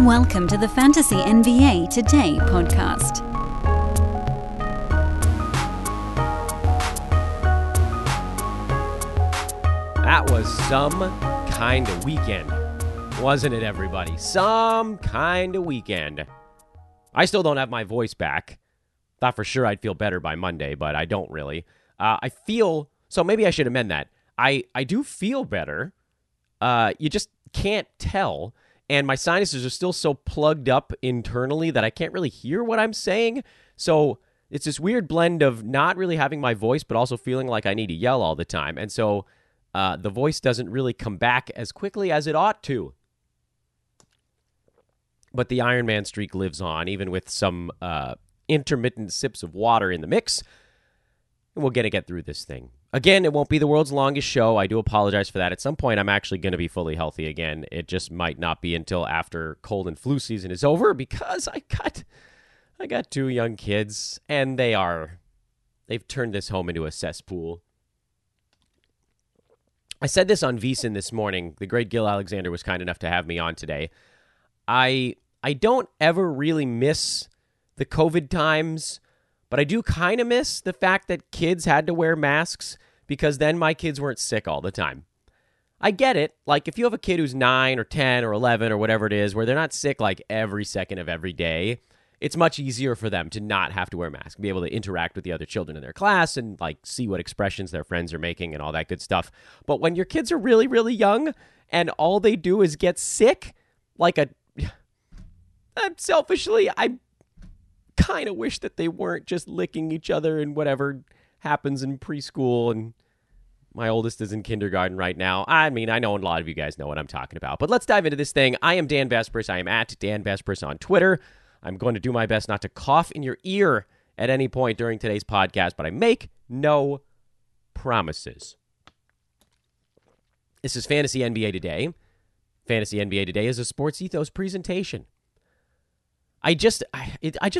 Welcome to the Fantasy NBA Today podcast. That was some kind of weekend, wasn't it, everybody? Some kind of weekend. I still don't have my voice back. Thought for sure I'd feel better by Monday, but I don't really. So maybe I should amend that. I do feel better. You just can't tell. And my sinuses are still so plugged up internally that I can't really hear what I'm saying. So it's this weird blend of not really having my voice, but also feeling like I need to yell all the time. And so the voice doesn't really come back as quickly as it ought to. But the Iron Man streak lives on, even with some intermittent sips of water in the mix. And we're going to get through this thing. Again, it won't be the world's longest show. I do apologize for that. At some point, I'm actually going to be fully healthy again. It just might not be until after cold and flu season is over because I got two young kids, and they've turned this home into a cesspool. I said this on VSIN this morning. The great Gil Alexander was kind enough to have me on today. I don't ever really miss the COVID times, but I do kind of miss the fact that kids had to wear masks, because then my kids weren't sick all the time. I get it. Like, if you have a kid who's 9 or 10 or 11 or whatever it is, where they're not sick like every second of every day, it's much easier for them to not have to wear masks, be able to interact with the other children in their class and, like, see what expressions their friends are making and all that good stuff. But when your kids are really, really young and all they do is get sick, selfishly, I kind of wish that they weren't just licking each other and whatever happens in preschool. And my oldest is in kindergarten right now. I mean, I know a lot of you guys know what I'm talking about, but let's dive into this thing. I am Dan Vespers. I am at Dan Vespers on Twitter. I'm going to do my best not to cough in your ear at any point during today's podcast, but I make no promises. This is Fantasy NBA Today. Fantasy NBA Today is a Sports Ethos presentation. I just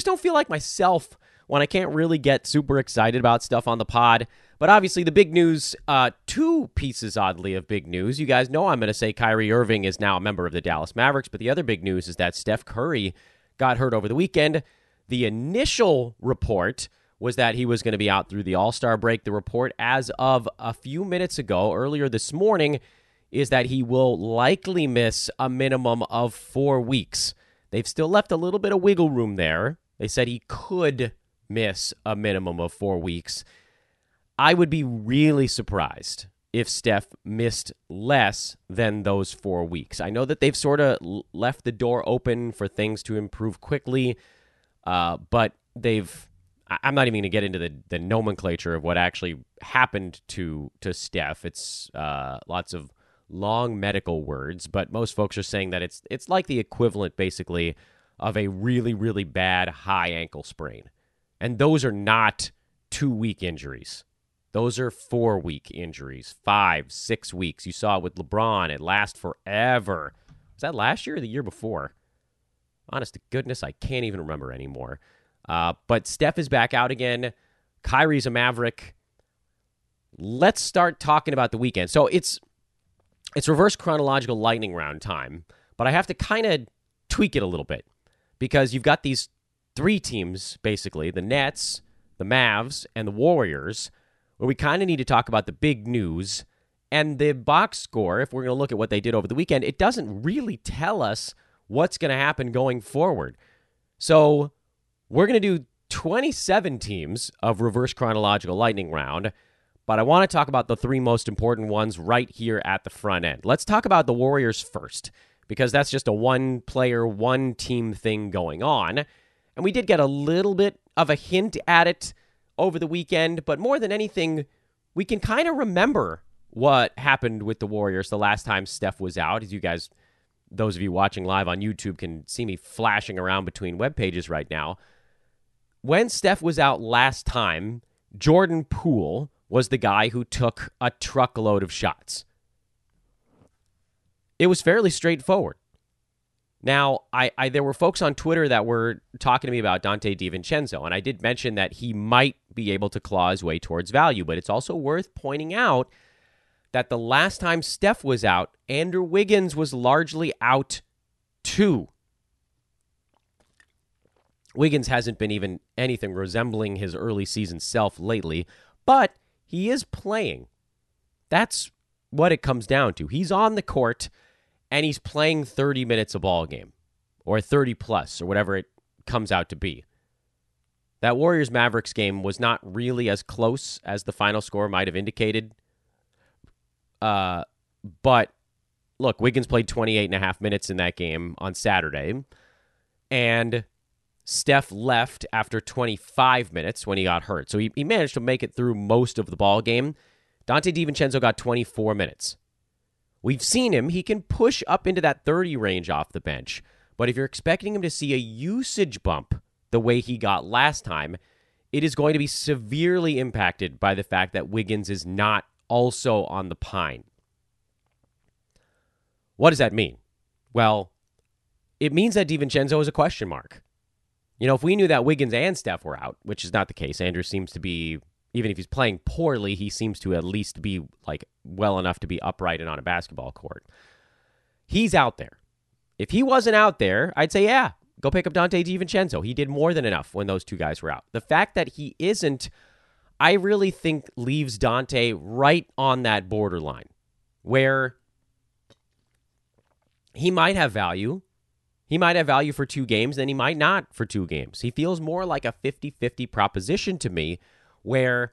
don't feel like myself when I can't really get super excited about stuff on the pod. But obviously the big news, two pieces, oddly, of big news. You guys know I'm going to say Kyrie Irving is now a member of the Dallas Mavericks. But the other big news is that Steph Curry got hurt over the weekend. The initial report was that he was going to be out through the All-Star break. The report as of a few minutes ago, earlier this morning, is that he will likely miss a minimum of 4 weeks. They've still left a little bit of wiggle room there. They said he could miss a minimum of 4 weeks. I would be really surprised if Steph missed less than those 4 weeks. I know that they've sort of left the door open for things to improve quickly, but I'm not even going to get into the nomenclature of what actually happened to Steph. It's lots of long medical words, but most folks are saying that it's like the equivalent, basically, of a really, really bad high ankle sprain. And those are not 2-week injuries. Those are 4-week injuries, 5, 6 weeks. You saw with LeBron, it lasts forever. Was that last year or the year before? Honest to goodness, I can't even remember anymore. But Steph is back out again. Kyrie's a Maverick. Let's start talking about the weekend. So It's reverse chronological lightning round time, but I have to kind of tweak it a little bit because you've got these three teams, basically, the Nets, the Mavs, and the Warriors, where we kind of need to talk about the big news. And the box score, if we're going to look at what they did over the weekend, it doesn't really tell us what's going to happen going forward. So we're going to do 27 teams of reverse chronological lightning round, but I want to talk about the three most important ones right here at the front end. Let's talk about the Warriors first, because that's just a one-player, one-team thing going on. And we did get a little bit of a hint at it over the weekend, but more than anything, we can kind of remember what happened with the Warriors the last time Steph was out. As you guys, those of you watching live on YouTube, can see me flashing around between web pages right now. When Steph was out last time, Jordan Poole was the guy who took a truckload of shots. It was fairly straightforward. Now, I there were folks on Twitter that were talking to me about Dante DiVincenzo, and I did mention that he might be able to claw his way towards value, but it's also worth pointing out that the last time Steph was out, Andrew Wiggins was largely out too. Wiggins hasn't been even anything resembling his early season self lately, but he is playing. That's what it comes down to. He's on the court, and he's playing 30 minutes a ball game, or 30-plus, or whatever it comes out to be. That Warriors-Mavericks game was not really as close as the final score might have indicated. But, look, Wiggins played 28.5 minutes in that game on Saturday, and Steph left after 25 minutes when he got hurt. So he managed to make it through most of the ball game. Dante DiVincenzo got 24 minutes. We've seen him. He can push up into that 30 range off the bench. But if you're expecting him to see a usage bump the way he got last time, it is going to be severely impacted by the fact that Wiggins is not also on the pine. What does that mean? Well, it means that DiVincenzo is a question mark. You know, if we knew that Wiggins and Steph were out, which is not the case, Andrew seems to be, even if he's playing poorly, he seems to at least be like well enough to be upright and on a basketball court. He's out there. If he wasn't out there, I'd say, yeah, go pick up Dante DiVincenzo. He did more than enough when those two guys were out. The fact that he isn't, I really think leaves Dante right on that borderline where he might have value. He might have value for two games, then he might not for two games. He feels more like a 50-50 proposition to me, where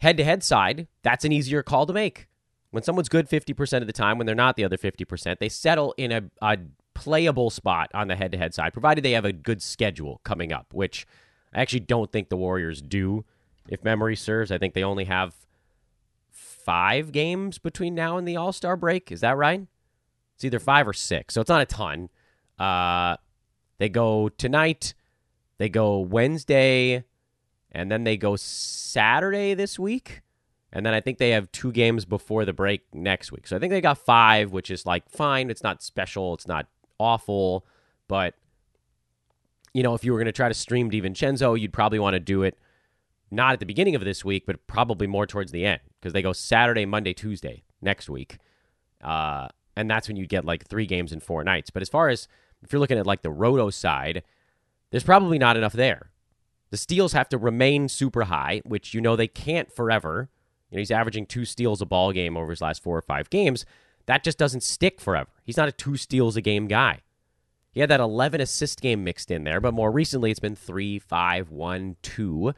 head-to-head side, that's an easier call to make. When someone's good 50% of the time, when they're not the other 50%, they settle in a playable spot on the head-to-head side, provided they have a good schedule coming up, which I actually don't think the Warriors do, if memory serves. I think they only have 5 games between now and the All-Star break. Is that right? It's either 5 or 6, so it's not a ton. They go tonight, they go Wednesday, and then they go Saturday this week. And then I think they have 2 games before the break next week. So I think they got 5, which is like, fine. It's not special. It's not awful. But, you know, if you were going to try to stream DiVincenzo, you'd probably want to do it not at the beginning of this week, but probably more towards the end, because they go Saturday, Monday, Tuesday next week. And that's when you get like 3 games in 4 nights. But as far as if you're looking at like the roto side, there's probably not enough there. The steals have to remain super high, which you know they can't forever. You know, he's averaging 2 steals a ball game over his last 4 or 5 games. That just doesn't stick forever. He's not a 2 steals a game guy. He had that 11 assist game mixed in there, but more recently it's been 3, 5, 1, 2.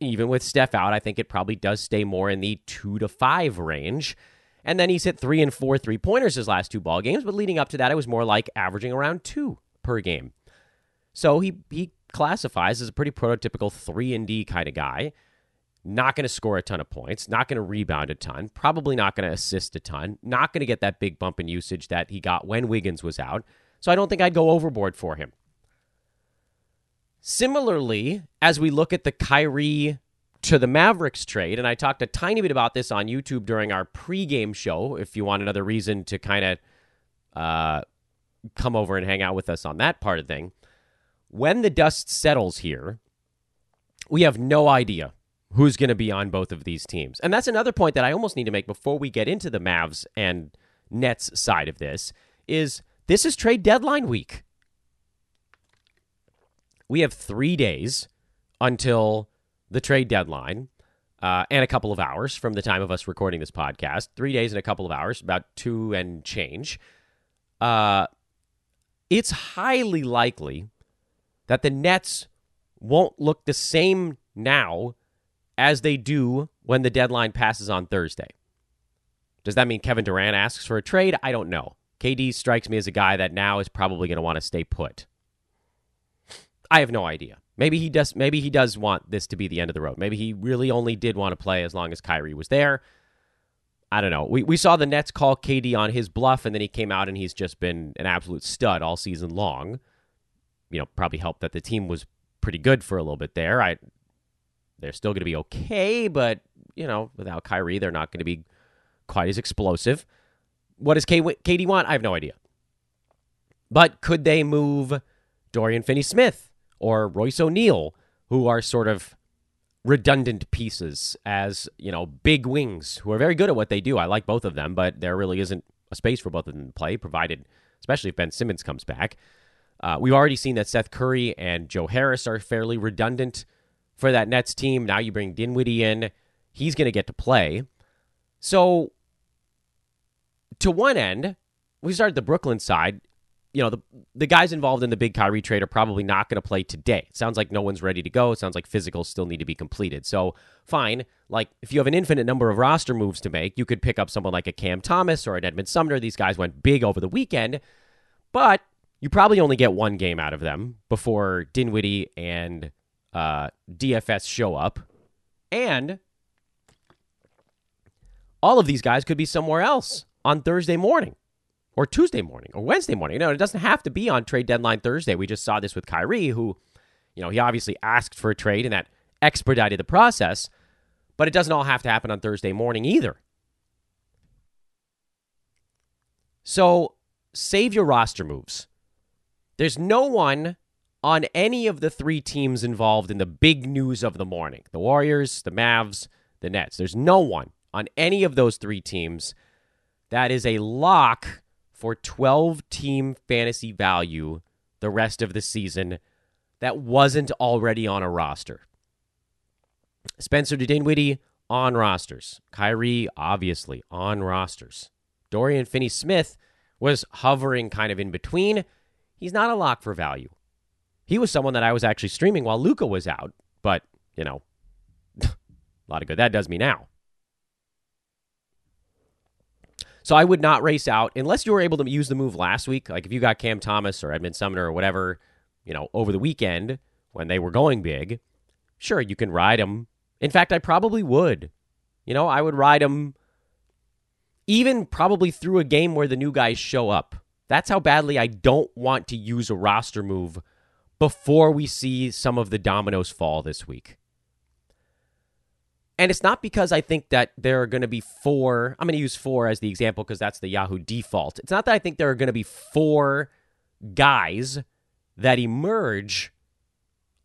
Even with Steph out, I think it probably does stay more in the 2 to 5 range. And then he's hit 3 and 4 three-pointers his last 2 ball games, but leading up to that, it was more like averaging around 2 per game. So he classifies as a pretty prototypical 3-and-D kind of guy. Not going to score a ton of points, not going to rebound a ton, probably not going to assist a ton, not going to get that big bump in usage that he got when Wiggins was out. So I don't think I'd go overboard for him. Similarly, as we look at the Kyrie to the Mavericks trade, and I talked a tiny bit about this on YouTube during our pregame show, if you want another reason to kind of come over and hang out with us on that part of the thing. When the dust settles here, we have no idea who's going to be on both of these teams. And that's another point that I almost need to make before we get into the Mavs and Nets side of this is trade deadline week. We have 3 days until the trade deadline and a couple of hours from the time of us recording this podcast. 3 days and a couple of hours, about 2 and change. It's highly likely that the Nets won't look the same now as they do when the deadline passes on Thursday. Does that mean Kevin Durant asks for a trade? I don't know. KD strikes me as a guy that now is probably going to want to stay put. I have no idea. Maybe he does want this to be the end of the road. Maybe he really only did want to play as long as Kyrie was there. I don't know. We saw the Nets call KD on his bluff, and then he came out and he's just been an absolute stud all season long. You know, probably helped that the team was pretty good for a little bit there. They're still going to be okay, but, you know, without Kyrie, they're not going to be quite as explosive. What does KD want? I have no idea. But could they move Dorian Finney-Smith or Royce O'Neal, who are sort of redundant pieces as, you know, big wings who are very good at what they do? I like both of them, but there really isn't a space for both of them to play, provided, especially if Ben Simmons comes back. We've already seen that Seth Curry and Joe Harris are fairly redundant for that Nets team. Now you bring Dinwiddie in. He's going to get to play. So to one end, we start the Brooklyn side. You know, the guys involved in the big Kyrie trade are probably not going to play today. It sounds like no one's ready to go. It sounds like physicals still need to be completed. So fine, like if you have an infinite number of roster moves to make, you could pick up someone like a Cam Thomas or an Edmond Sumner. These guys went big over the weekend, but you probably only get one game out of them before Dinwiddie and DFS show up. And all of these guys could be somewhere else on Thursday morning. Or Tuesday morning, or Wednesday morning. You know, it doesn't have to be on trade deadline Thursday. We just saw this with Kyrie, who, you know, he obviously asked for a trade, and that expedited the process. But it doesn't all have to happen on Thursday morning either. So, save your roster moves. There's no one on any of the three teams involved in the big news of the morning. The Warriors, the Mavs, the Nets. There's no one on any of those three teams that is a lock for 12-team fantasy value the rest of the season that wasn't already on a roster. Spencer Dinwiddie on rosters. Kyrie, obviously, on rosters. Dorian Finney-Smith was hovering kind of in between. He's not a lock for value. He was someone that I was actually streaming while Luka was out, but, you know, a lot of good that does me now. So I would not race out, unless you were able to use the move last week. Like if you got Cam Thomas or Edmond Sumner or whatever, you know, over the weekend when they were going big, sure, you can ride them. In fact, I probably would. You know, I would ride them even probably through a game where the new guys show up. That's how badly I don't want to use a roster move before we see some of the dominoes fall this week. And it's not because I think that there are going to be four. I'm going to use four as the example because that's the Yahoo default. It's not that I think there are going to be four guys that emerge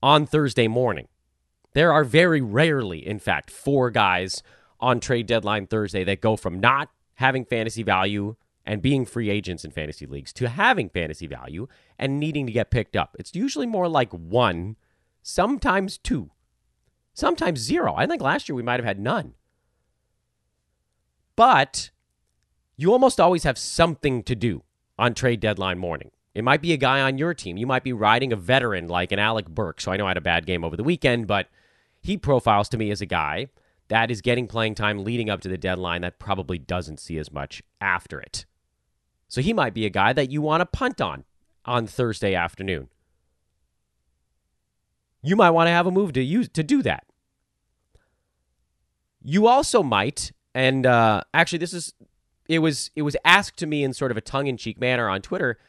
on Thursday morning. There are very rarely, in fact, four guys on trade deadline Thursday that go from not having fantasy value and being free agents in fantasy leagues to having fantasy value and needing to get picked up. It's usually more like one, sometimes two. Sometimes zero. I think last year we might have had none. But you almost always have something to do on trade deadline morning. It might be a guy on your team. You might be riding a veteran like an Alec Burks. So I know I had a bad game over the weekend, but he profiles to me as a guy that is getting playing time leading up to the deadline that probably doesn't see as much after it. So he might be a guy that you want to punt on Thursday afternoon. You might want to have a move to do that. You also might, and actually, it was asked to me in sort of a tongue-in-cheek manner on Twitter,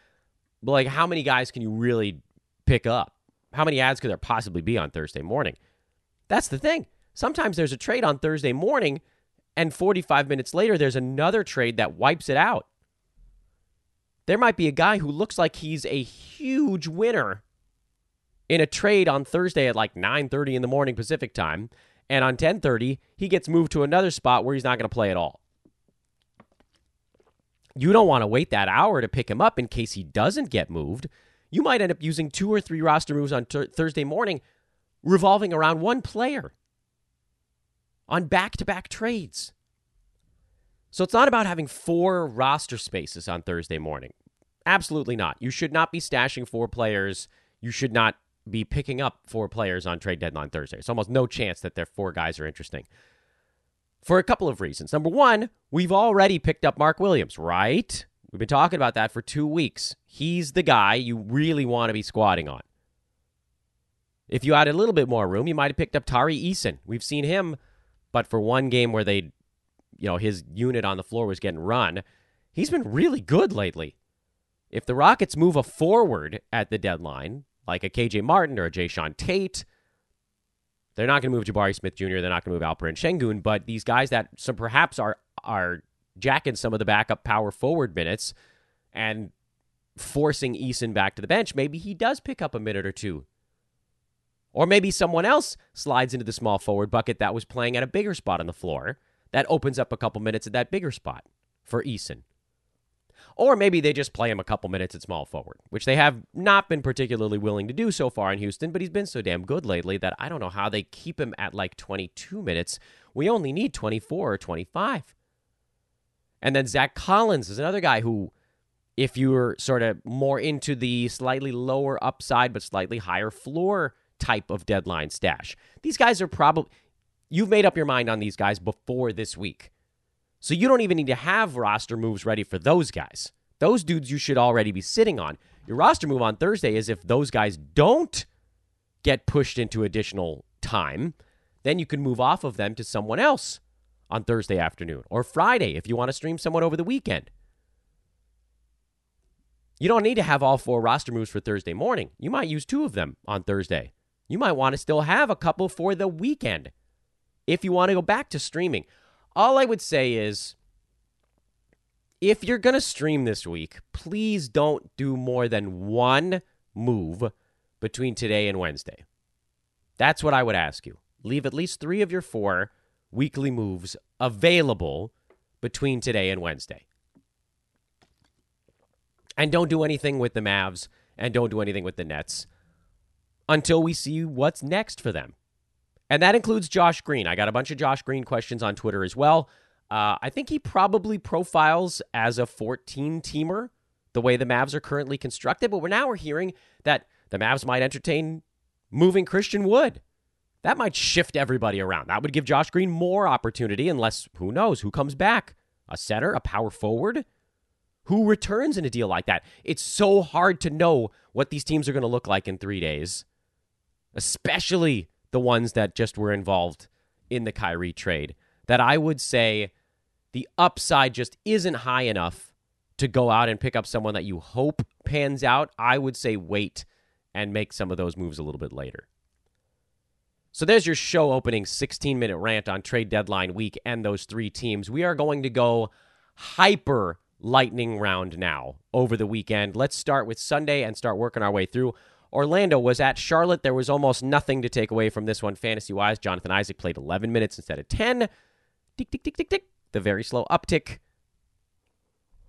but like, how many guys can you really pick up? How many ads could there possibly be on Thursday morning? That's the thing. Sometimes there's a trade on Thursday morning, and 45 minutes later, there's another trade that wipes it out. There might be a guy who looks like he's a huge winner in a trade on Thursday at like 9:30 in the morning Pacific time, and on 10:30, he gets moved to another spot where he's not going to play at all. You don't want to wait that hour to pick him up in case he doesn't get moved. You might end up using two or three roster moves on Thursday morning, revolving around one player on back-to-back trades. So it's not about having four roster spaces on Thursday morning. Absolutely not. You should not be stashing four players. You should not be picking up four players on trade deadline Thursday. It's almost no chance that their four guys are interesting for a couple of reasons. Number one, we've already picked up Mark Williams, right? We've been talking about that for 2 weeks. He's the guy you really want to be squatting on. If you had a little bit more room, you might have picked up Tari Eason. We've seen him, but for one game where they, you know, his unit on the floor was getting run, he's been really good lately. If the Rockets move a forward at the deadline, like a KJ Martin or a Jayshon Tate, they're not going to move Jabari Smith Jr., they're not going to move Alperen Şengün, but these guys that some perhaps are jacking some of the backup power forward minutes and forcing Eason back to the bench, maybe he does pick up a minute or two. Or maybe someone else slides into the small forward bucket that was playing at a bigger spot on the floor. That opens up a couple minutes at that bigger spot for Eason. or maybe they just play him a couple minutes at small forward, which they have not been particularly willing to do so far in Houston, but he's been so damn good lately that I don't know how they keep him at like 22 minutes. We only need 24 or 25. And then Zach Collins is another guy who, if you're sort of more into the slightly lower upside but slightly higher floor type of deadline stash, these guys are probably... You've made up your mind on these guys before this week. So you don't even need to have roster moves ready for those guys. Those dudes you should already be sitting on. Your roster move on Thursday is if those guys don't get pushed into additional time, then you can move off of them to someone else on Thursday afternoon or Friday if you want to stream someone over the weekend. You don't need to have all four roster moves for Thursday morning. You might use two of them on Thursday. You might want to still have a couple for the weekend if you want to go back to streaming. All I would say is, if you're going to stream this week, please don't do more than one move between today and Wednesday. That's what I would ask you. Leave at least three of your four weekly moves available between today and Wednesday. And don't do anything with the Mavs and don't do anything with the Nets until we see what's next for them. And that includes Josh Green. I got a bunch of Josh Green questions on Twitter as well. I think he probably profiles as a 14-teamer, the way the Mavs are currently constructed. But we're hearing that the Mavs might entertain moving Christian Wood. That might shift everybody around. That would give Josh Green more opportunity unless, who knows, who comes back? A center? A power forward? Who returns in a deal like that? It's so hard to know what these teams are going to look like in 3 days, especially the ones that just were involved in the Kyrie trade, that I would say the upside just isn't high enough to go out and pick up someone that you hope pans out. I would say wait and make some of those moves a little bit later. So there's your show opening 16-minute rant on trade deadline week and those three teams. We are going to go hyper lightning round now over the weekend. Let's start with Sunday and start working our way through. Orlando was at Charlotte. There was almost nothing to take away from this one fantasy-wise. Jonathan Isaac played 11 minutes instead of 10. Tick, tick, tick, tick, tick. The very slow uptick.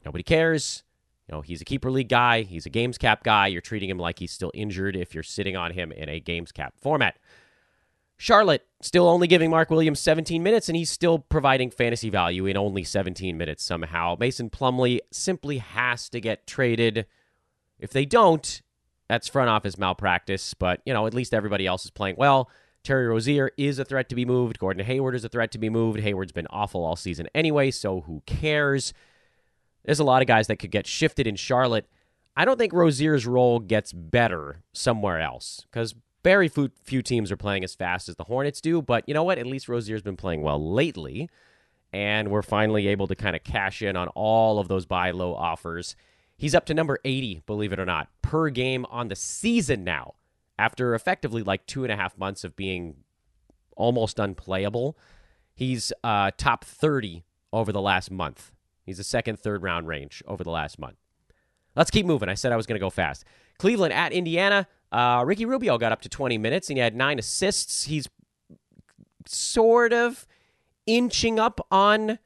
Nobody cares. You know, he's a keeper league guy. He's a games cap guy. You're treating him like he's still injured if you're sitting on him in a games cap format. Charlotte still only giving Mark Williams 17 minutes, and he's still providing fantasy value in only 17 minutes somehow. Mason Plumlee simply has to get traded. If they don't, that's front office malpractice, but, you know, at least everybody else is playing well. Terry Rozier is a threat to be moved. Gordon Hayward is a threat to be moved. Hayward's been awful all season anyway, so who cares? There's a lot of guys that could get shifted in Charlotte. I don't think Rozier's role gets better somewhere else, because very few teams are playing as fast as the Hornets do, but you know what? At least Rozier's been playing well lately, and we're finally able to kind of cash in on all of those buy low offers. He's up to number 80, believe it or not, per game on the season now, after effectively like 2.5 months of being almost unplayable. He's top 30 over the last month. He's the second, third round range over the last month. Let's keep moving. I said I was going to go fast. Cleveland at Indiana. Ricky Rubio got up to 20 minutes, and he had 9 assists. He's sort of inching up on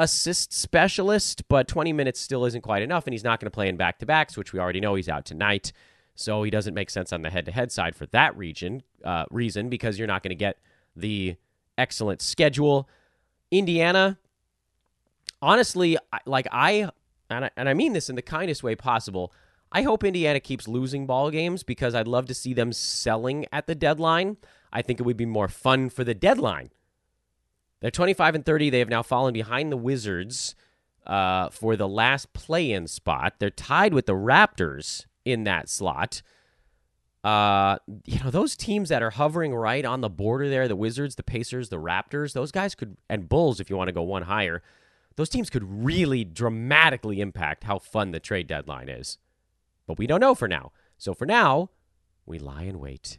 assist specialist, but 20 minutes still isn't quite enough, and he's not going to play in back-to-backs, which we already know he's out tonight, so he doesn't make sense on the head-to-head side for that reason, because you're not going to get the excellent schedule. Indiana, honestly, I mean this in the kindest way possible, I hope Indiana keeps losing ball games because I'd love to see them selling at the deadline. I think it would be more fun for the deadline. They're 25 and 30. They have now fallen behind the Wizards for the last play-in spot. They're tied with the Raptors in that slot. You know, those teams that are hovering right on the border there, the Wizards, the Pacers, the Raptors, those guys could, and Bulls if you want to go one higher, those teams could really dramatically impact how fun the trade deadline is. But we don't know for now. So for now, we lie in wait.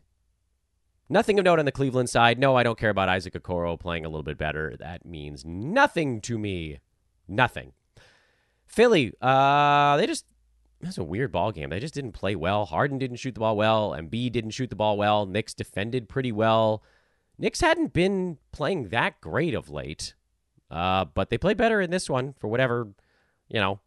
Nothing of note on the Cleveland side. No, I don't care about Isaac Okoro playing a little bit better. That means nothing to me. Nothing. Philly, that's a weird ball game. They just didn't play well. Harden didn't shoot the ball well. Embiid didn't shoot the ball well. Knicks defended pretty well. Knicks hadn't been playing that great of late, but they played better in this one for whatever, you know,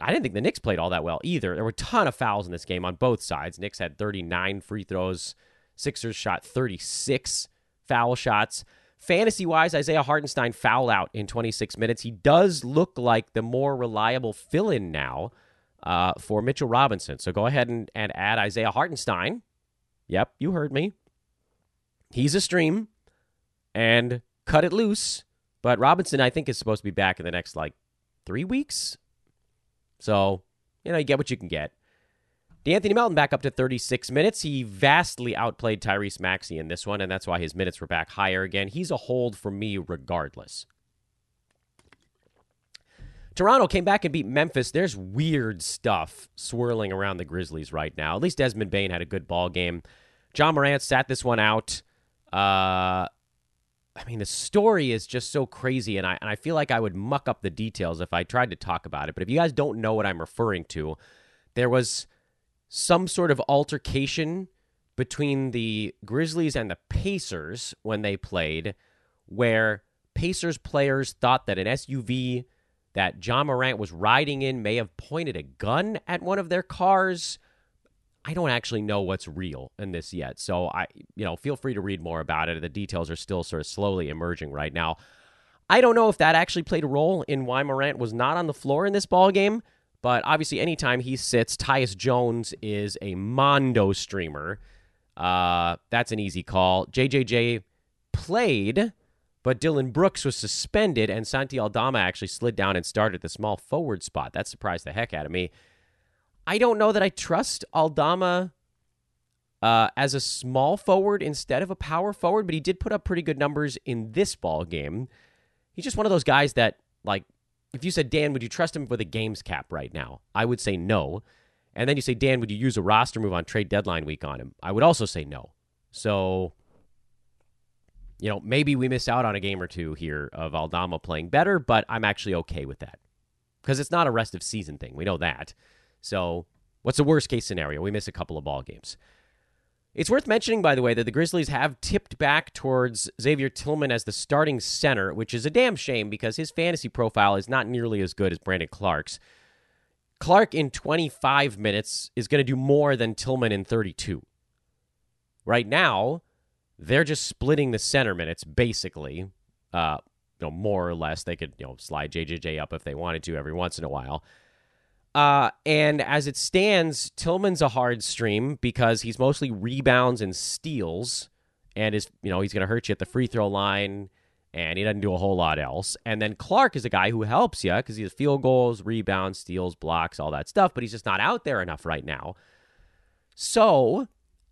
I didn't think the Knicks played all that well either. There were a ton of fouls in this game on both sides. Knicks had 39 free throws. Sixers shot 36 foul shots. Fantasy-wise, Isaiah Hartenstein fouled out in 26 minutes. He does look like the more reliable fill-in now for Mitchell Robinson. So go ahead and add Isaiah Hartenstein. Yep, you heard me. He's a stream. And cut it loose. But Robinson, I think, is supposed to be back in the next, 3 weeks. So, you get what you can get. DeAnthony Melton back up to 36 minutes. He vastly outplayed Tyrese Maxey in this one, and that's why his minutes were back higher again. He's a hold for me regardless. Toronto came back and beat Memphis. There's weird stuff swirling around the Grizzlies right now. At least Desmond Bane had a good ball game. Ja Morant sat this one out. The story is just so crazy, and I feel like I would muck up the details if I tried to talk about it. But if you guys don't know what I'm referring to, there was some sort of altercation between the Grizzlies and the Pacers when they played, where Pacers players thought that an SUV that Ja Morant was riding in may have pointed a gun at one of their cars. I don't actually know what's real in this yet, so I feel free to read more about it. The details are still sort of slowly emerging right now. I don't know if that actually played a role in why Morant was not on the floor in this ballgame. But obviously, anytime he sits, Tyus Jones is a Mondo streamer. That's an easy call. JJJ played, but Dylan Brooks was suspended, and Santi Aldama actually slid down and started the small forward spot. That surprised the heck out of me. I don't know that I trust Aldama as a small forward instead of a power forward, but he did put up pretty good numbers in this ball game. He's just one of those guys that, if you said, Dan, would you trust him with a games cap right now? I would say no. And then you say, Dan, would you use a roster move on trade deadline week on him? I would also say no. So, maybe we miss out on a game or two here of Aldama playing better, but I'm actually okay with that because it's not a rest of season thing. We know that. So what's the worst case scenario? We miss a couple of ball games. It's worth mentioning, by the way, that the Grizzlies have tipped back towards Xavier Tillman as the starting center, which is a damn shame because his fantasy profile is not nearly as good as Brandon Clarke's. Clarke in 25 minutes is going to do more than Tillman in 32. Right now, they're just splitting the center minutes, basically. More or less, they could slide JJJ up if they wanted to every once in a while. And as it stands, Tillman's a hard stream because he's mostly rebounds and steals, and is he's going to hurt you at the free throw line, and he doesn't do a whole lot else. And then Clarke is a guy who helps you because he has field goals, rebounds, steals, blocks, all that stuff, but he's just not out there enough right now. So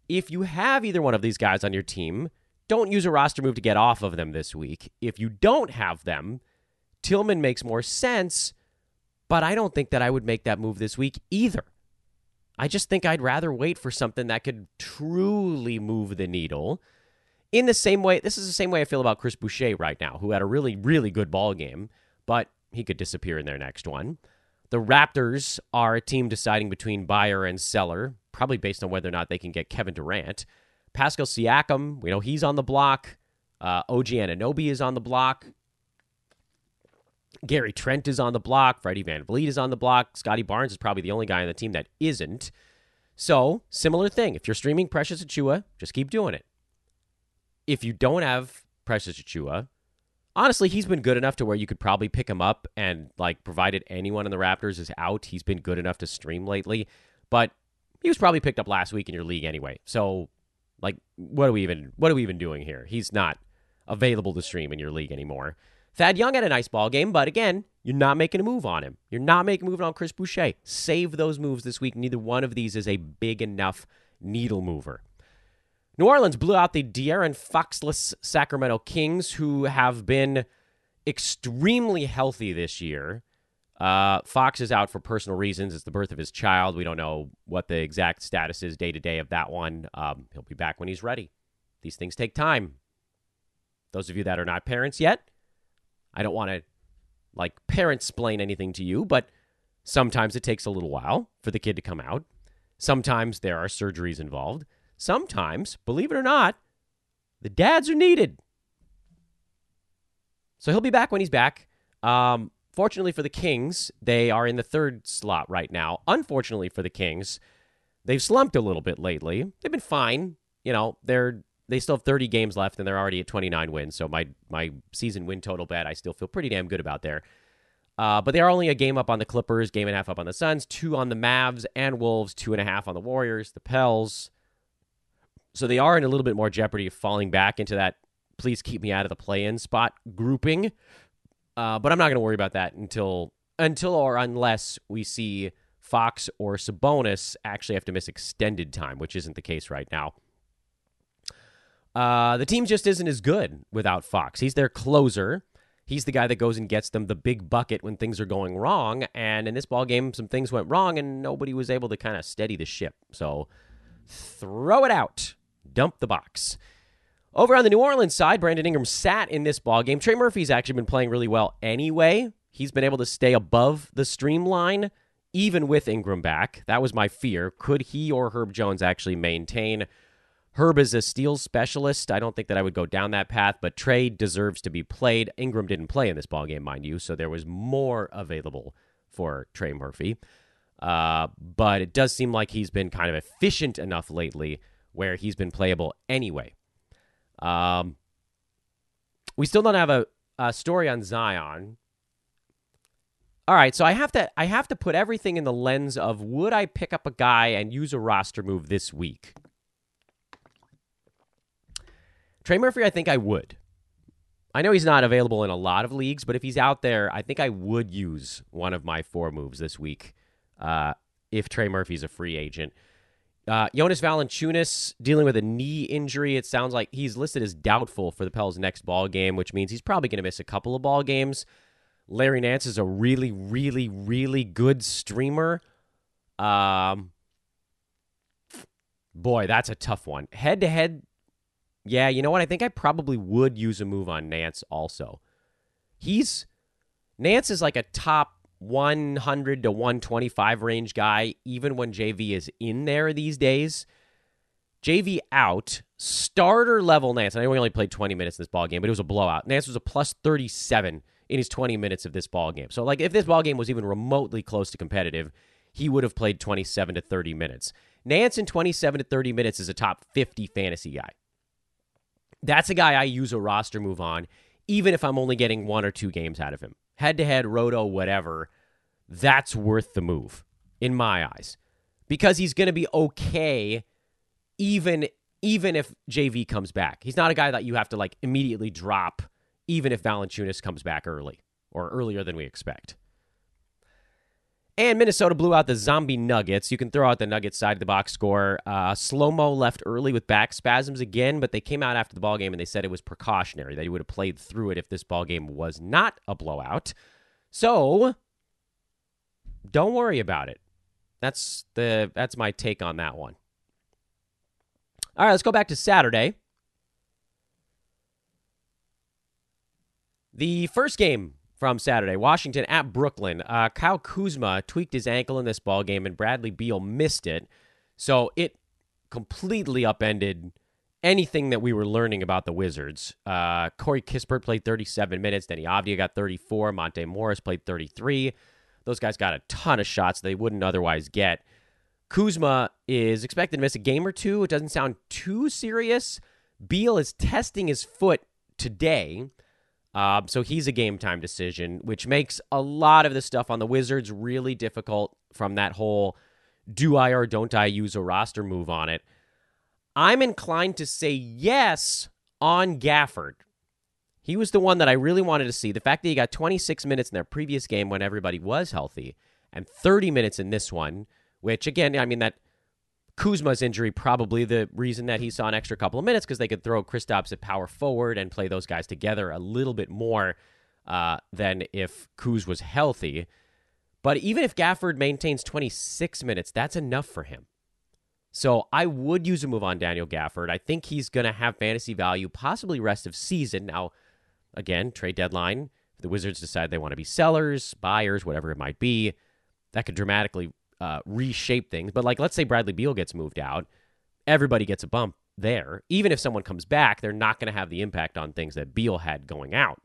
if you have either one of these guys on your team, don't use a roster move to get off of them this week. If you don't have them, Tillman makes more sense. But I don't think that I would make that move this week either. I just think I'd rather wait for something that could truly move the needle. In the same way, this is the same way I feel about Chris Boucher right now, who had a really, really good ball game, but he could disappear in their next one. The Raptors are a team deciding between buyer and seller, probably based on whether or not they can get Kevin Durant. Pascal Siakam, we know he's on the block. OG Anunoby is on the block. Gary Trent is on the block. Freddie VanVleet is on the block. Scotty Barnes is probably the only guy on the team that isn't. So, similar thing. If you're streaming Precious Achiuwa, just keep doing it. If you don't have Precious Achiuwa, honestly, he's been good enough to where you could probably pick him up and, provided anyone in the Raptors is out, he's been good enough to stream lately. But he was probably picked up last week in your league anyway. So, what are we even doing here? He's not available to stream in your league anymore. Thad Young had a nice ball game, but again, you're not making a move on him. You're not making a move on Chris Boucher. Save those moves this week. Neither one of these is a big enough needle mover. New Orleans blew out the De'Aaron Foxless Sacramento Kings, who have been extremely healthy this year. Fox is out for personal reasons. It's the birth of his child. We don't know what the exact status is day-to-day of that one. He'll be back when he's ready. These things take time. Those of you that are not parents yet, I don't want to, parent-splain anything to you, but sometimes it takes a little while for the kid to come out. Sometimes there are surgeries involved. Sometimes, believe it or not, the dads are needed. So he'll be back when he's back. Fortunately for the Kings, they are in the third slot right now. Unfortunately for the Kings, they've slumped a little bit lately. They've been fine. You know, they still have 30 games left, and they're already at 29 wins. So my season win total bet, I still feel pretty damn good about there. But they are only a game up on the Clippers, game and a half up on the Suns, 2 on the Mavs and Wolves, 2.5 on the Warriors, the Pels. So they are in a little bit more jeopardy of falling back into that please keep me out of the play-in spot grouping. But I'm not going to worry about that until or unless we see Fox or Sabonis actually have to miss extended time, which isn't the case right now. The team just isn't as good without Fox. He's their closer. He's the guy that goes and gets them the big bucket when things are going wrong. And in this ballgame, some things went wrong, and nobody was able to kind of steady the ship. So throw it out. Dump the box. Over on the New Orleans side, Brandon Ingram sat in this ballgame. Trey Murphy's actually been playing really well anyway. He's been able to stay above the streamline, even with Ingram back. That was my fear. Could he or Herb Jones actually maintain? Herb is a steals specialist. I don't think that I would go down that path, but Trey deserves to be played. Ingram didn't play in this ballgame, mind you, so there was more available for Trey Murphy. But it does seem like he's been kind of efficient enough lately where he's been playable anyway. We still don't have a story on Zion. All right, so I have to put everything in the lens of would I pick up a guy and use a roster move this week? Trey Murphy, I think I would. I know he's not available in a lot of leagues, but if he's out there, I think I would use one of my 4 moves this week if Trey Murphy's a free agent. Jonas Valanciunas dealing with a knee injury. It sounds like he's listed as doubtful for the Pels' next ball game, which means he's probably going to miss a couple of ball games. Larry Nance is a really, really, really good streamer. Boy, that's a tough one. Head-to-head, yeah, you know what? I think I probably would use a move on Nance also. Nance is like a top 100 to 125 range guy, even when JV is in there these days. JV out, starter level Nance. I know we only played 20 minutes in this ballgame, but it was a blowout. Nance was a plus 37 in his 20 minutes of this ballgame. So, like, if this ballgame was even remotely close to competitive, he would have played 27 to 30 minutes. Nance in 27 to 30 minutes is a top 50 fantasy guy. That's a guy I use a roster move on, even if I'm only getting 1 or 2 games out of him. Head-to-head, roto, whatever, that's worth the move, in my eyes. Because he's going to be okay even if JV comes back. He's not a guy that you have to like immediately drop, even if Valanciunas comes back early, or earlier than we expect. And Minnesota blew out the zombie Nuggets. You can throw out the Nuggets side of the box score. Slow-mo left early with back spasms again, but they came out after the ballgame and they said it was precautionary, that he would have played through it if this ballgame was not a blowout. So, don't worry about it. That's my take on that one. All right, let's go back to Saturday. The first game from Saturday, Washington at Brooklyn. Kyle Kuzma tweaked his ankle in this ballgame, and Bradley Beal missed it. So it completely upended anything that we were learning about the Wizards. Corey Kispert played 37 minutes. Denny Avdija got 34. Monte Morris played 33. Those guys got a ton of shots they wouldn't otherwise get. Kuzma is expected to miss a game or two. It doesn't sound too serious. Beal is testing his foot today, so he's a game-time decision, which makes a lot of the stuff on the Wizards really difficult from that whole do I or don't I use a roster move on it. I'm inclined to say yes on Gafford. He was the one that I really wanted to see. The fact that he got 26 minutes in their previous game when everybody was healthy and 30 minutes in this one, which, again, I mean, that Kuzma's injury probably the reason that he saw an extra couple of minutes because they could throw Kristaps at power forward and play those guys together a little bit more than if Kuz was healthy. But even if Gafford maintains 26 minutes, that's enough for him. So I would use a move on Daniel Gafford. I think he's going to have fantasy value, possibly rest of season. Now, again, trade deadline. If the Wizards decide they want to be sellers, buyers, whatever it might be, that could dramatically reshape things. But like, let's say Bradley Beal gets moved out. Everybody gets a bump there. Even if someone comes back, they're not going to have the impact on things that Beal had going out.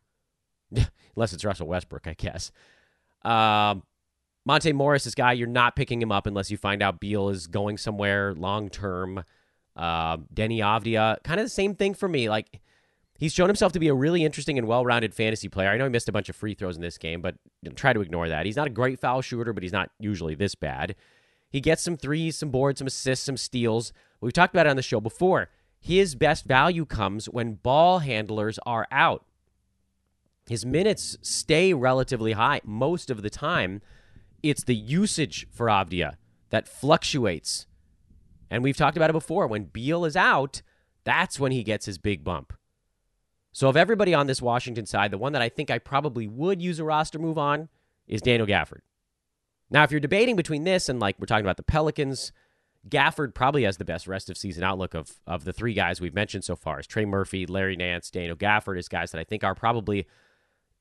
Unless it's Russell Westbrook, I guess. Monte Morris, this guy, you're not picking him up unless you find out Beal is going somewhere long-term. Denny Avdija, kind of the same thing for me. Like, he's shown himself to be a really interesting and well-rounded fantasy player. I know he missed a bunch of free throws in this game, but try to ignore that. He's not a great foul shooter, but he's not usually this bad. He gets some threes, some boards, some assists, some steals. We've talked about it on the show before. His best value comes when ball handlers are out. His minutes stay relatively high most of the time. It's the usage for Avdija that fluctuates. And we've talked about it before. When Beal is out, that's when he gets his big bump. So of everybody on this Washington side, the one that I think I probably would use a roster move on is Daniel Gafford. Now, if you're debating between this and, like, we're talking about the Pelicans, Gafford probably has the best rest of season outlook of the three guys we've mentioned so far. It's Trey Murphy, Larry Nance, Daniel Gafford is guys that I think are probably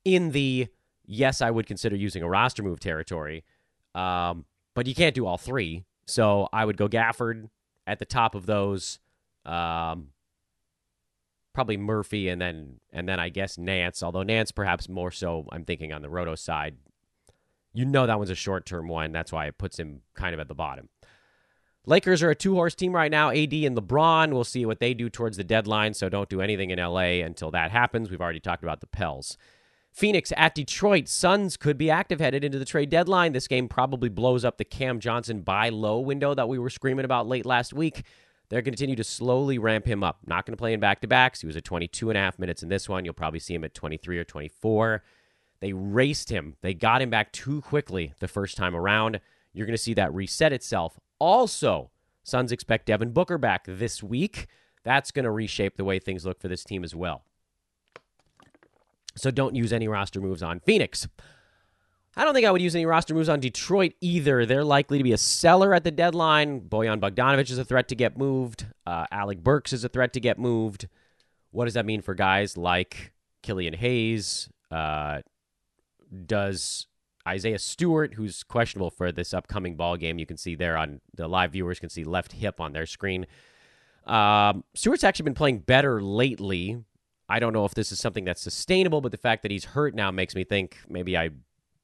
in the, yes, I would consider using a roster move territory. But you can't do all three. So I would go Gafford at the top of those, probably Murphy, and then I guess Nance, although Nance perhaps more so I'm thinking on the Roto side. You know that one's a short-term one. That's why it puts him kind of at the bottom. Lakers are a two-horse team right now, AD and LeBron. We'll see what they do towards the deadline, so don't do anything in LA until that happens. We've already talked about the Pels. Phoenix at Detroit. Suns could be active headed into the trade deadline. This game probably blows up the Cam Johnson buy low window that we were screaming about late last week. They're going to continue to slowly ramp him up. Not going to play in back-to-backs. He was at 22 and a half minutes in this one. You'll probably see him at 23 or 24. They raced him. They got him back too quickly the first time around. You're going to see that reset itself. Also, Suns expect Devin Booker back this week. That's going to reshape the way things look for this team as well. So don't use any roster moves on Phoenix. I don't think I would use any roster moves on Detroit either. They're likely to be a seller at the deadline. Bojan Bogdanovic is a threat to get moved. Alec Burks is a threat to get moved. What does that mean for guys like Killian Hayes? Does Isaiah Stewart, who's questionable for this upcoming ball game, you can see there on the live viewers can see left hip on their screen. Stewart's actually been playing better lately. I don't know if this is something that's sustainable, but the fact that he's hurt now makes me think maybe I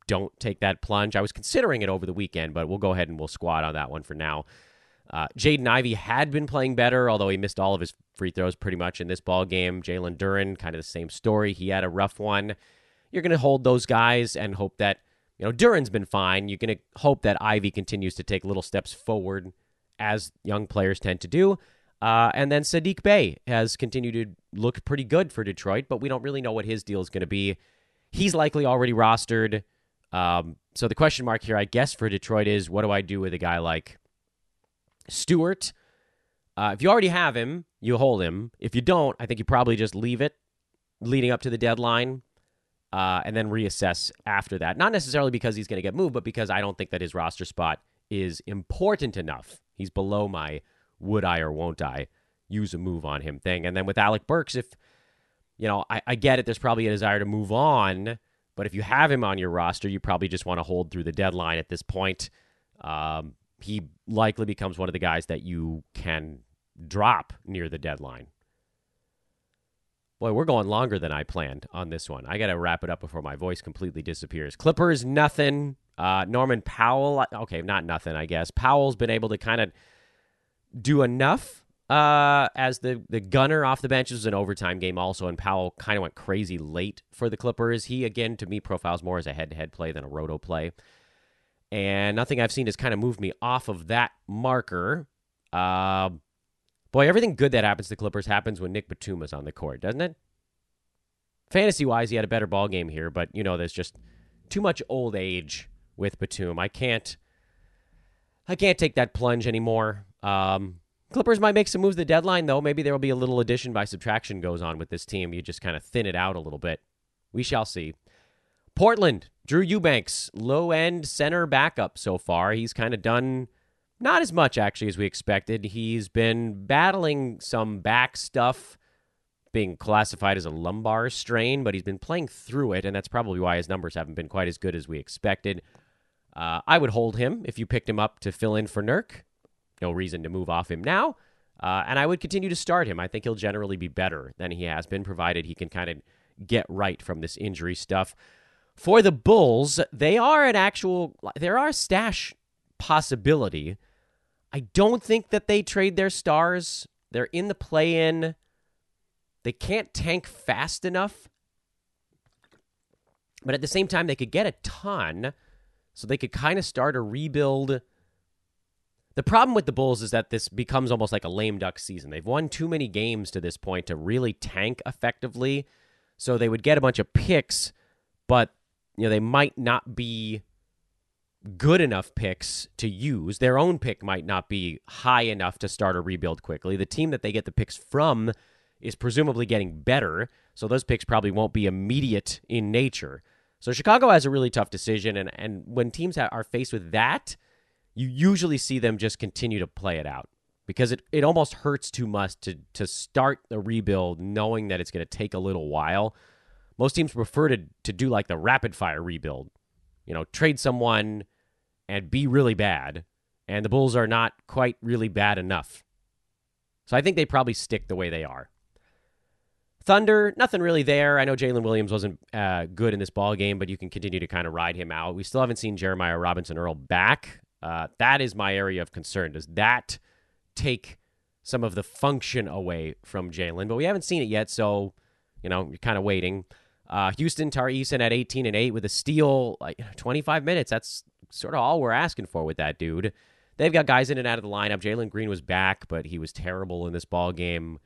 don't take that plunge. I was considering it over the weekend, but we'll go ahead and we'll squat on that one for now. Jaden Ivey had been playing better, although he missed all of his free throws pretty much in this ball game. Jalen Duren, kind of the same story. He had a rough one. You're going to hold those guys and hope that, you know, Duren's been fine. You're going to hope that Ivey continues to take little steps forward, as young players tend to do. And then Sadiq Bey has continued to look pretty good for Detroit, but we don't really know what his deal is going to be. He's likely already rostered. So the question mark here, I guess, for Detroit is, what do I do with a guy like Stewart? If you already have him, you hold him. If you don't, I think you probably just leave it leading up to the deadline and then reassess after that. Not necessarily because he's going to get moved, but because I don't think that his roster spot is important enough. He's below my would I or won't I use a move on him thing. And then with Alec Burks, if, you know, I get it, there's probably a desire to move on. But if you have him on your roster, you probably just want to hold through the deadline at this point. He likely becomes one of the guys that you can drop near the deadline. Boy, we're going longer than I planned on this one. I got to wrap it up before my voice completely disappears. Clippers, nothing. Norman Powell, okay, not nothing, I guess. Powell's been able to kind of do enough as the gunner off the bench. This was an overtime game also, and Powell kind of went crazy late for the Clippers. He, again, to me, profiles more as a head-to-head play than a roto play. And nothing I've seen has kind of moved me off of that marker. Boy, everything good that happens to the Clippers happens when Nick Batuma's on the court, doesn't it? Fantasy-wise, he had a better ball game here, but, you know, there's just too much old age with Batum. I can't take that plunge anymore. Clippers might make some moves at the deadline, though. Maybe there will be a little addition by subtraction goes on with this team. You just kind of thin it out a little bit. We shall see. Portland, Drew Eubanks, low-end center backup so far. He's kind of done not as much, actually, as we expected. He's been battling some back stuff, being classified as a lumbar strain, but he's been playing through it, and that's probably why his numbers haven't been quite as good as we expected. I would hold him if you picked him up to fill in for Nurk. No reason to move off him now. And I would continue to start him. I think he'll generally be better than he has been, provided he can kind of get right from this injury stuff. for the Bulls, they are an actual, there are stash possibility. I don't think that they trade their stars. They're in the play-in. They can't tank fast enough. But at the same time, they could get a ton, so they could kind of start a rebuild. The problem with the Bulls is that this becomes almost like a lame duck season. They've won too many games to this point to really tank effectively, so they would get a bunch of picks, but you know they might not be good enough picks to use. Their own pick might not be high enough to start a rebuild quickly. The team that they get the picks from is presumably getting better, so those picks probably won't be immediate in nature. So Chicago has a really tough decision, and when teams are faced with that, you usually see them just continue to play it out because it almost hurts too much to start the rebuild knowing that it's going to take a little while. Most teams prefer to do like the rapid-fire rebuild, you know, trade someone and be really bad, and the Bulls are not quite really bad enough. So I think they probably stick the way they are. Thunder, nothing really there. I know Jalen Williams wasn't good in this ballgame, but you can continue to kind of ride him out. We still haven't seen Jeremiah Robinson Earl back. That is my area of concern. Does that take some of the function away from Jalen? But we haven't seen it yet, so, you know, you're kind of waiting. Houston, Tari Eason at 18-8 with a steal, like 25 minutes. That's sort of all we're asking for with that dude. They've got guys in and out of the lineup. Jalen Green was back, but he was terrible in this ballgame.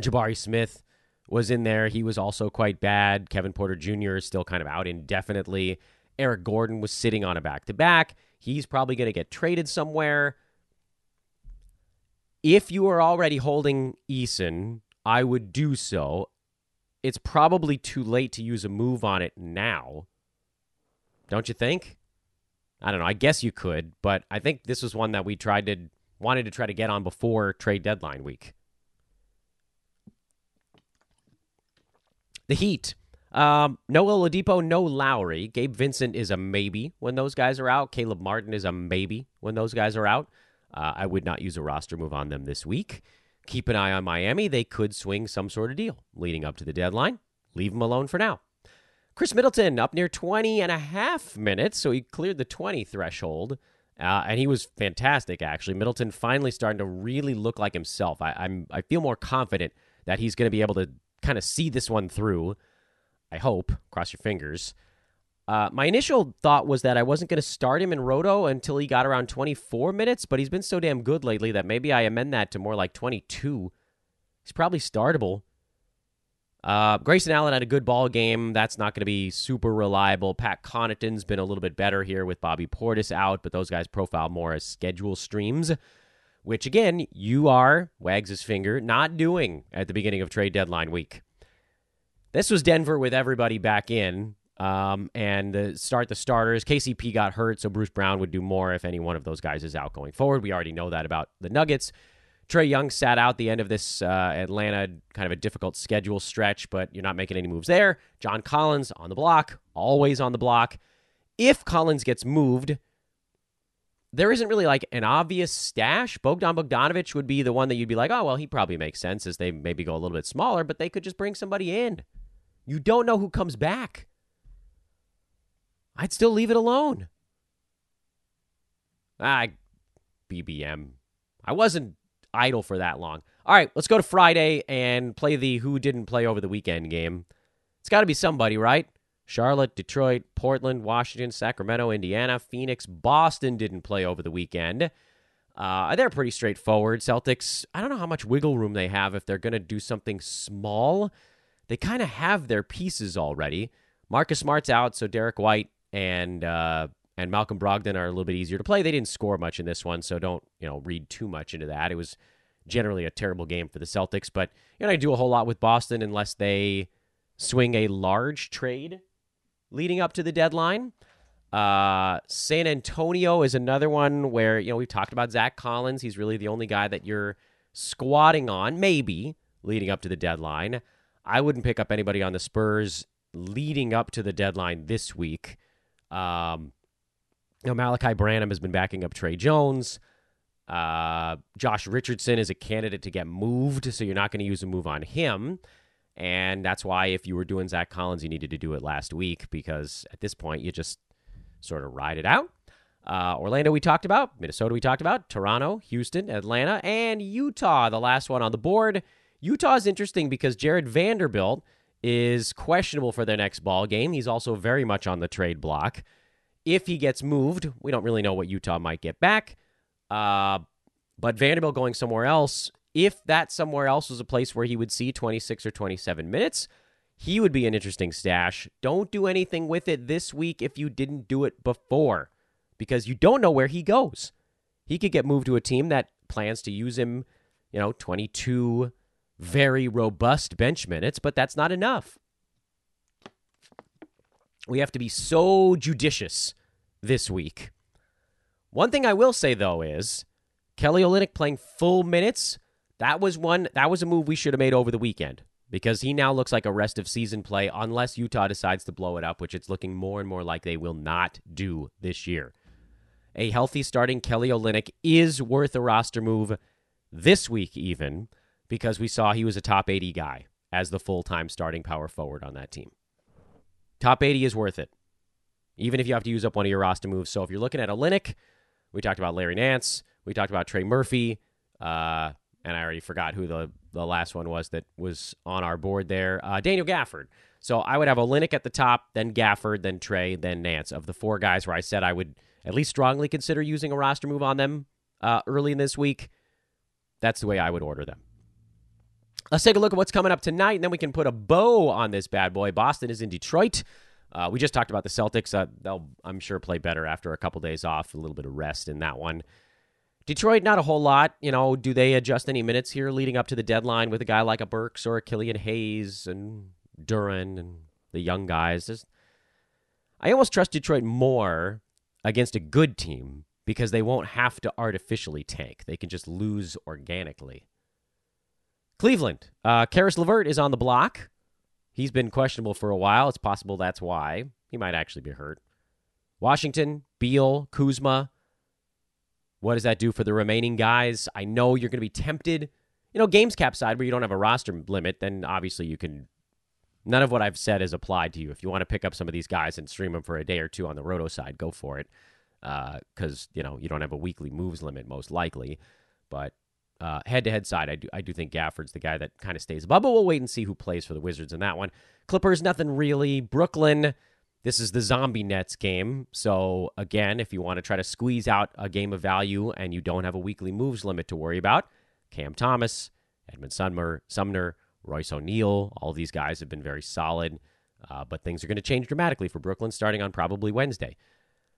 Jabari Smith was in there. He was also quite bad. Kevin Porter Jr. is still kind of out indefinitely. Eric Gordon was sitting on a back-to-back. He's probably going to get traded somewhere. If you are already holding Eason, I would do so. It's probably too late to use a move on it now. Don't you think? I don't know. I guess you could, but I think this was one that we wanted to try to get on before trade deadline week. The Heat. No Oladipo, no Lowry. Gabe Vincent is a maybe when those guys are out. Caleb Martin is a maybe when those guys are out. I would not use a roster move on them this week. Keep an eye on Miami. They could swing some sort of deal leading up to the deadline. Leave them alone for now. Chris Middleton up near 20 and a half minutes, so he cleared the 20 threshold, and he was fantastic, actually. Middleton finally starting to really look like himself. I feel more confident that he's going to be able to kind of see this one through, I hope. Cross your fingers. My initial thought was that I wasn't going to start him in Roto until he got around 24 minutes, but he's been so damn good lately that maybe I amend that to more like 22. He's probably startable. Grayson Allen had a good ball game. That's not going to be super reliable. Pat Connaughton's been a little bit better here with Bobby Portis out, but those guys profile more as schedule streams, which, again, you are, wags his finger, not doing at the beginning of trade deadline week. This was Denver with everybody back in, and the starters. KCP got hurt, so Bruce Brown would do more if any one of those guys is out going forward. We already know that about the Nuggets. Trae Young sat out the end of this Atlanta, kind of a difficult schedule stretch, but you're not making any moves there. John Collins on the block, always on the block. If Collins gets moved, there isn't really like an obvious stash. Bogdan Bogdanović would be the one that you'd be like, oh, well, he probably makes sense as they maybe go a little bit smaller, but they could just bring somebody in. You don't know who comes back. I'd still leave it alone. BBM. I wasn't idle for that long. All right, let's go to Friday and play the who didn't play over the weekend game. It's got to be somebody, right? Charlotte, Detroit, Portland, Washington, Sacramento, Indiana, Phoenix, Boston didn't play over the weekend. They're pretty straightforward. Celtics, I don't know how much wiggle room they have if they're going to do something small. They kind of have their pieces already. Marcus Smart's out, so Derek White and Malcolm Brogdon are a little bit easier to play. They didn't score much in this one, so don't read too much into that. It was generally a terrible game for the Celtics, but you're not going to do a whole lot with Boston unless they swing a large trade leading up to the deadline. San Antonio is another one where, we've talked about Zach Collins. He's really the only guy that you're squatting on, maybe, leading up to the deadline. I wouldn't pick up anybody on the Spurs leading up to the deadline this week. Malachi Branham has been backing up Trey Jones. Josh Richardson is a candidate to get moved, so you're not going to use a move on him. And that's why if you were doing Zach Collins, you needed to do it last week, because at this point, you just sort of ride it out. Orlando, we talked about. Minnesota, we talked about. Toronto, Houston, Atlanta, and Utah, the last one on the board. Utah is interesting because Jared Vanderbilt is questionable for their next ball game. He's also very much on the trade block. If he gets moved, we don't really know what Utah might get back. But Vanderbilt going somewhere else, if that somewhere else was a place where he would see 26 or 27 minutes, he would be an interesting stash. Don't do anything with it this week if you didn't do it before, because you don't know where he goes. He could get moved to a team that plans to use him, 22 very robust bench minutes, but that's not enough. We have to be so judicious this week. One thing I will say, though, is Kelly Olynyk playing full minutes. That was a move we should have made over the weekend, because he now looks like a rest of season play unless Utah decides to blow it up, which it's looking more and more like they will not do this year. A healthy starting Kelly Olynyk is worth a roster move this week even, because we saw he was a top 80 guy as the full-time starting power forward on that team. Top 80 is worth it, even if you have to use up one of your roster moves. So if you're looking at Olynyk, we talked about Larry Nance, we talked about Trey Murphy, and I already forgot who the last one was that was on our board there. Daniel Gafford. So I would have Olynyk at the top, then Gafford, then Trey, then Nance. Of the four guys where I said I would at least strongly consider using a roster move on them early in this week, that's the way I would order them. Let's take a look at what's coming up tonight, and then we can put a bow on this bad boy. Boston is in Detroit. We just talked about the Celtics. They'll, I'm sure, play better after a couple days off, a little bit of rest in that one. Detroit, not a whole lot. Do they adjust any minutes here leading up to the deadline with a guy like a Burks or a Killian Hayes and Duran and the young guys? I almost trust Detroit more against a good team because they won't have to artificially tank. They can just lose organically. Cleveland, Karis LeVert is on the block. He's been questionable for a while. It's possible that's why. He might actually be hurt. Washington, Beal, Kuzma. What does that do for the remaining guys? I know you're going to be tempted. Games cap side where you don't have a roster limit, then obviously you can... None of what I've said is applied to you. If you want to pick up some of these guys and stream them for a day or two on the roto side, go for it. Because, you don't have a weekly moves limit, most likely. But head-to-head side, I do think Gafford's the guy that kind of stays above. But we'll wait and see who plays for the Wizards in that one. Clippers, nothing really. Brooklyn... This is the Zombie Nets game, so again, if you want to try to squeeze out a game of value and you don't have a weekly moves limit to worry about, Cam Thomas, Edmond Sumner, Royce O'Neal, all these guys have been very solid, but things are going to change dramatically for Brooklyn starting on probably Wednesday.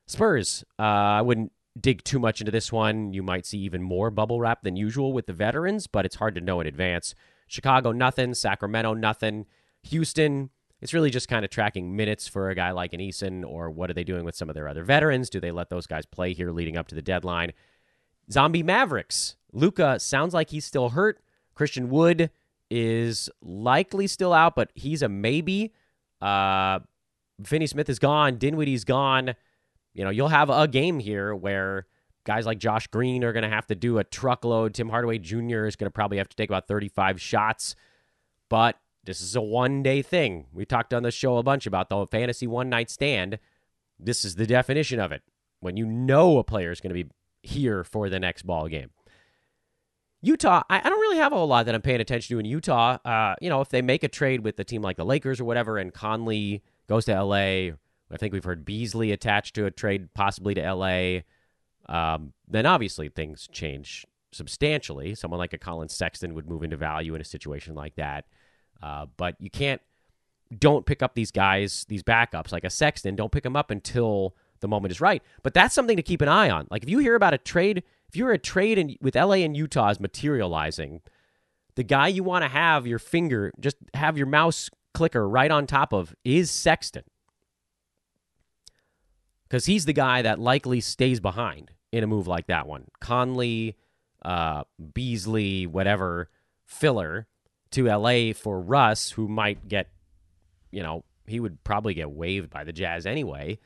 Spurs, I wouldn't dig too much into this one. You might see even more bubble wrap than usual with the veterans, but it's hard to know in advance. Chicago, nothing. Sacramento, nothing. Houston... It's really just kind of tracking minutes for a guy like an Eason, or what are they doing with some of their other veterans? Do they let those guys play here leading up to the deadline? Zombie Mavericks. Luka sounds like he's still hurt. Christian Wood is likely still out, but he's a maybe. Finney-Smith is gone. Dinwiddie's gone. You'll have a game here where guys like Josh Green are going to have to do a truckload. Tim Hardaway Jr. is going to probably have to take about 35 shots, but this is a one-day thing. We talked on the show a bunch about the fantasy one-night stand. This is the definition of it, when you know a player is going to be here for the next ball game. Utah, I don't really have a whole lot that I'm paying attention to in Utah. If they make a trade with a team like the Lakers or whatever, and Conley goes to L.A., I think we've heard Beasley attached to a trade possibly to L.A., then obviously things change substantially. Someone like a Colin Sexton would move into value in a situation like that. But you don't pick up these guys, these backups, like a Sexton. Don't pick them up until the moment is right. But that's something to keep an eye on. Like if you hear about a trade, if you're a trade with LA and Utah is materializing, the guy you want to have your finger, just have your mouse clicker right on top of, is Sexton. Because he's the guy that likely stays behind in a move like that one. Conley, Beasley, whatever, filler to LA for Russ, who might get, he would probably get waived by the Jazz anyway.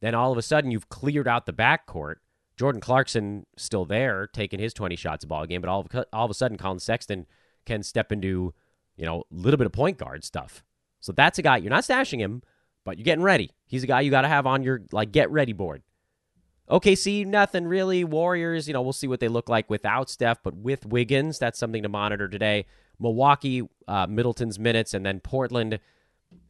Then all of a sudden you've cleared out the backcourt. Jordan Clarkson still there, taking his 20 shots a ball game, but all of a sudden Colin Sexton can step into a little bit of point guard stuff. So that's a guy, you're not stashing him, but you're getting ready. He's a guy you got to have on your, get ready board. OKC, nothing really. Warriors, we'll see what they look like without Steph, but with Wiggins, that's something to monitor today. Milwaukee, Middleton's minutes, and then Portland.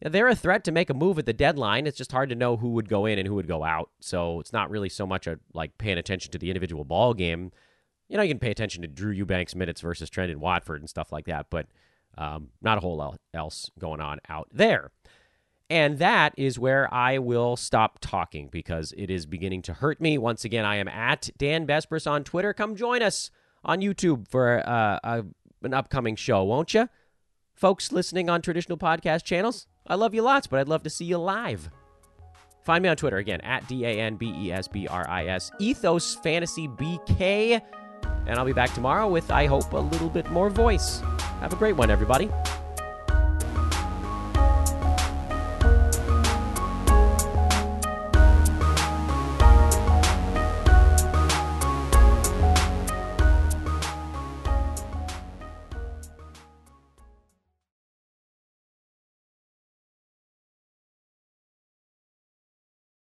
They're a threat to make a move at the deadline. It's just hard to know who would go in and who would go out. So it's not really so much paying attention to the individual ball game. You can pay attention to Drew Eubanks' minutes versus Trendon Watford and stuff like that, but not a whole lot else going on out there. And that is where I will stop talking because it is beginning to hurt me. Once again, I am at Dan Vespers on Twitter. Come join us on YouTube for an upcoming show, won't you? Folks listening on traditional podcast channels, I love you lots, but I'd love to see you live. Find me on Twitter, again, at DANBESBRIS, Ethos Fantasy BK. And I'll be back tomorrow with, I hope, a little bit more voice. Have a great one, everybody.